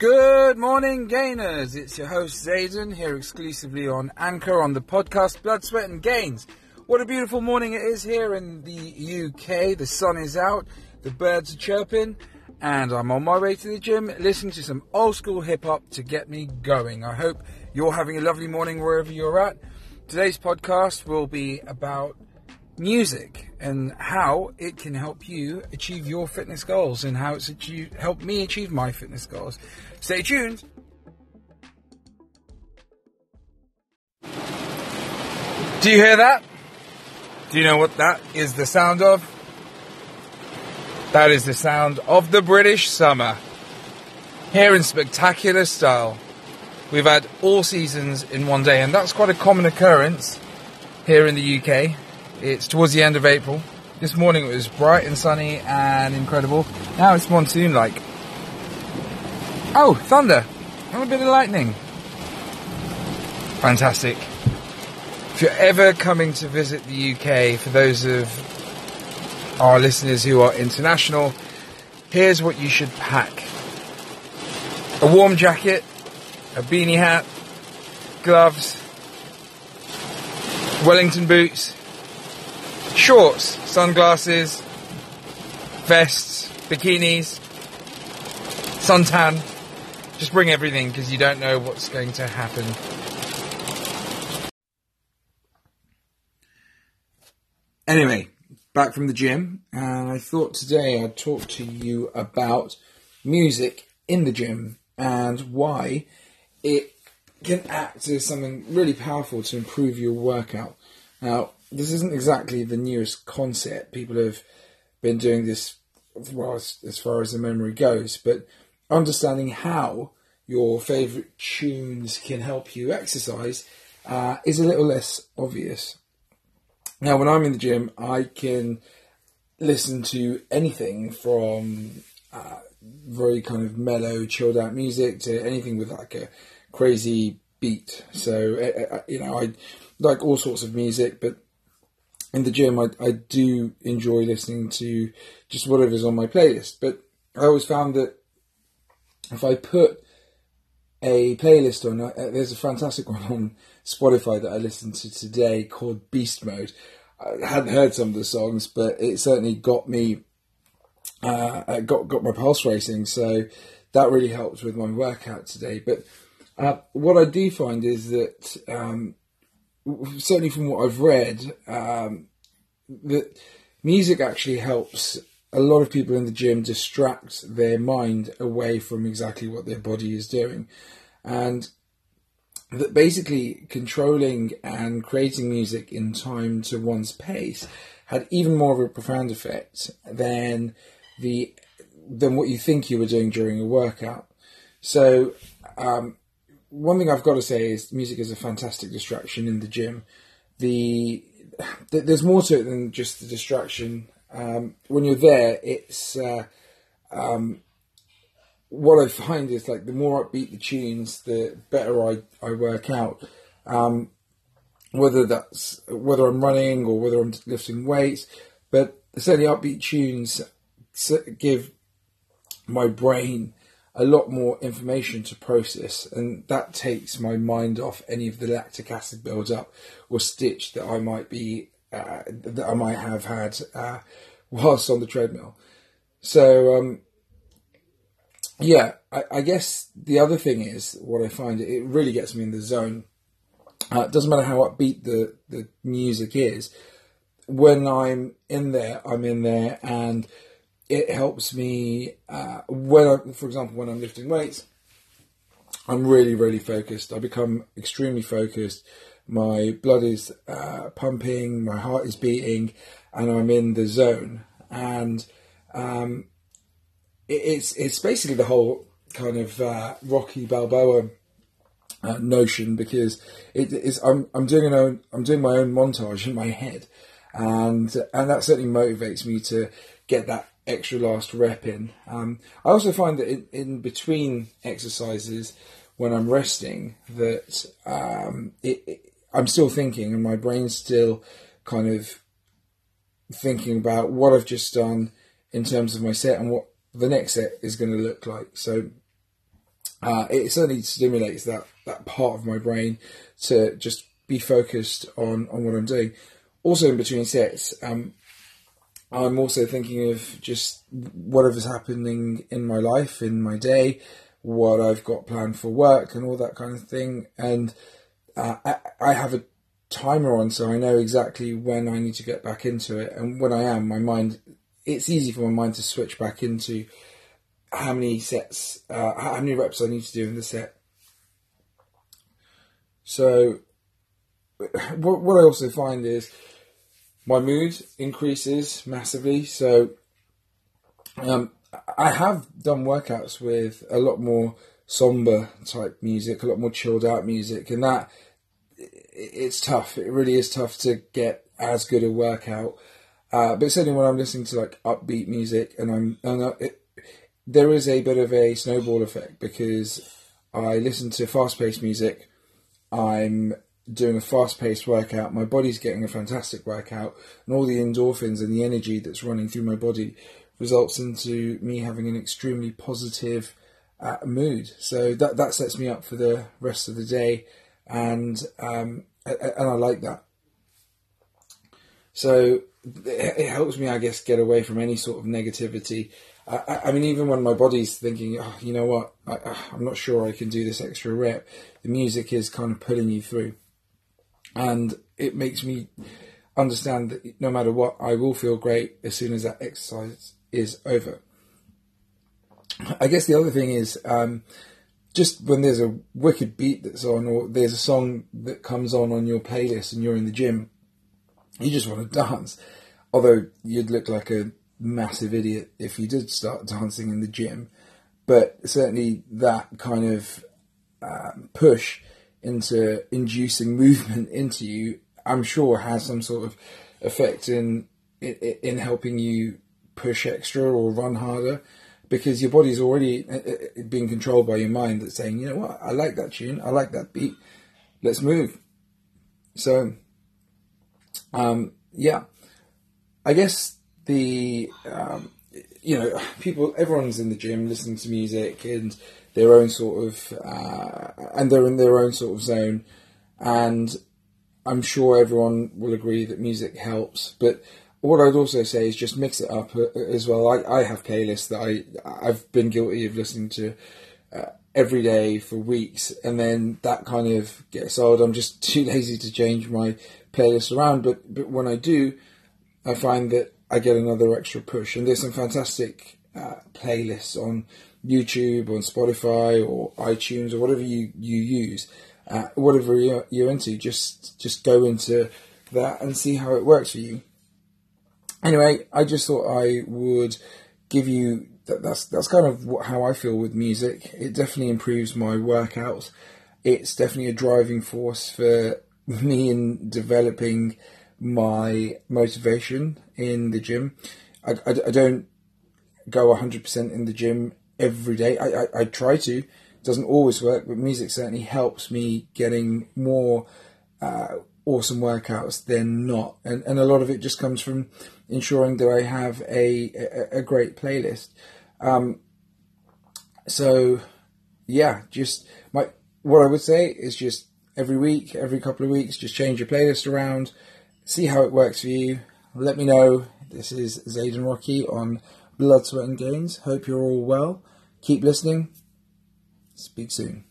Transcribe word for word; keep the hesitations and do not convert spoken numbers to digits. Good morning, Gainers. It's your host, Zayden, here exclusively on Anchor on the podcast Blood, Sweat and Gains. What a beautiful morning it is here in the U K. The sun is out, the birds are chirping, and I'm on my way to the gym listening to some old school hip-hop to get me going. I hope you're having a lovely morning wherever you're at. Today's podcast will be about music and how it can help you achieve your fitness goals and how it's achieved, helped me achieve my fitness goals. Stay tuned. Do you hear that? Do you know what that is the sound of? That is the sound of the British summer. Here in spectacular style. We've had all seasons in one day, and that's quite a common occurrence here in the U K. It's towards the end of April. This morning it was bright and sunny and incredible. Now it's monsoon-like. Oh, thunder. And a bit of lightning. Fantastic. If you're ever coming to visit the U K, for those of our listeners who are international, here's what you should pack. A warm jacket, a beanie hat, gloves, Wellington boots, shorts, sunglasses, vests, bikinis, suntan. Just bring everything because you don't know what's going to happen. Anyway, back from the gym, and I thought today I'd talk to you about music in the gym and why it can act as something really powerful to improve your workout. Now, this isn't exactly the newest concept. People have been doing this, well, as, as far as the memory goes, but understanding how your favourite tunes can help you exercise uh, is a little less obvious. Now, when I'm in the gym, I can listen to anything from uh, very kind of mellow, chilled out music to anything with like a crazy beat. So, uh, you know, I like all sorts of music, but in the gym, I, I do enjoy listening to just whatever's on my playlist. But I always found that if I put a playlist on, uh, there's a fantastic one on Spotify that I listened to today called Beast Mode. I hadn't heard some of the songs, but it certainly got me, uh, got got my pulse racing. So that really helped with my workout today. But uh, what I do find is that, um, certainly from what I've read, um, that music actually helps a lot of people in the gym distract their mind away from exactly what their body is doing. And that basically controlling and creating music in time to one's pace had even more of a profound effect than the than what you think you were doing during a workout. So um, one thing I've got to say is music is a fantastic distraction in the gym. The th- There's more to it than just the distraction. Um, when you're there, it's uh, um, what I find is like the more upbeat the tunes, the better I, I work out. Um, whether that's whether I'm running or whether I'm lifting weights, but certainly upbeat tunes give my brain a lot more information to process, and that takes my mind off any of the lactic acid build-up or stitch that I might be Uh, that I might have had uh, whilst on the treadmill. So, um, yeah, I, I guess the other thing is what I find, it really gets me in the zone. Uh, it doesn't matter how upbeat the, the music is. When I'm in there, I'm in there, and it helps me. Uh, when, I, for example, when I'm lifting weights, I'm really, really focused. I become extremely focused. My blood is uh, pumping, my heart is beating, and I'm in the zone. And um, it, it's it's basically the whole kind of uh, Rocky Balboa uh, notion, because it is I'm I'm doing an own I'm doing my own montage in my head, and and that certainly motivates me to get that extra last rep in. Um, I also find that in, in between exercises, when I'm resting, that um, it, it I'm still thinking, and my brain's still kind of thinking about what I've just done in terms of my set and what the next set is going to look like. So Uh, it certainly stimulates that, that part of my brain to just be focused on, on what I'm doing. Also in between sets, um, I'm also thinking of just whatever's happening in my life, in my day, what I've got planned for work and all that kind of thing. And uh, I, I have a timer on, so I know exactly when I need to get back into it. And when I am, my mind, it's easy for my mind to switch back into how many sets, uh, how many reps I need to do in the set. So what, what I also find is my mood increases massively. So um, I have done workouts with a lot more somber type music, a lot more chilled out music, and that it's tough. It really is tough to get as good a workout. Uh, but certainly when I'm listening to like upbeat music, and I'm, and I, it, there is a bit of a snowball effect, because I listen to fast-paced music, I'm doing a fast-paced workout, my body's getting a fantastic workout, and all the endorphins and the energy that's running through my body results into me having an extremely positive uh, mood. So that that sets me up for the rest of the day, and um, and I like that. So it helps me, I guess, get away from any sort of negativity. I, I mean, even when my body's thinking, oh, you know what, I, I'm not sure I can do this extra rep, the music is kind of pulling you through. And it makes me understand that no matter what, I will feel great as soon as that exercise is over. I guess the other thing is, um, just when there's a wicked beat that's on, or there's a song that comes on on your playlist and you're in the gym, you just want to dance. Although you'd look like a massive idiot if you did start dancing in the gym. But certainly that kind of um, push into inducing movement into you, I'm sure has some sort of effect in in helping you push extra or run harder, because your body's already being controlled by your mind that's saying, you know what, I like that tune, I like that beat, let's move. So um yeah I guess the um you know, people, everyone's in the gym listening to music and their own sort of, uh, and they're in their own sort of zone. And I'm sure everyone will agree that music helps. But what I'd also say is just mix it up as well. I, I have playlists that I, I've been guilty of listening to uh, every day for weeks. And then that kind of gets old. I'm just too lazy to change my playlist around. But, but when I do, I find that I get another extra push. And there's some fantastic uh, playlists on YouTube, on Spotify or iTunes or whatever you, you use, uh, whatever you're, you're into, just just go into that and see how it works for you. Anyway, I just thought I would give you, that, that's that's kind of what, how I feel with music. It definitely improves my workouts. It's definitely a driving force for me in developing my motivation in the gym. I, I, I don't go one hundred percent in the gym every day. I, I, I try to. It doesn't always work, but music certainly helps me getting more uh, awesome workouts than not. And, and a lot of it just comes from ensuring that I have a, a, a great playlist. Um, so, yeah, just my what I would say is just every week, every couple of weeks, just change your playlist around, see how it works for you. Let me know. This is Zayden Rocky on Blood, Sweat and Gains. Hope you're all well. Keep listening. Speak soon.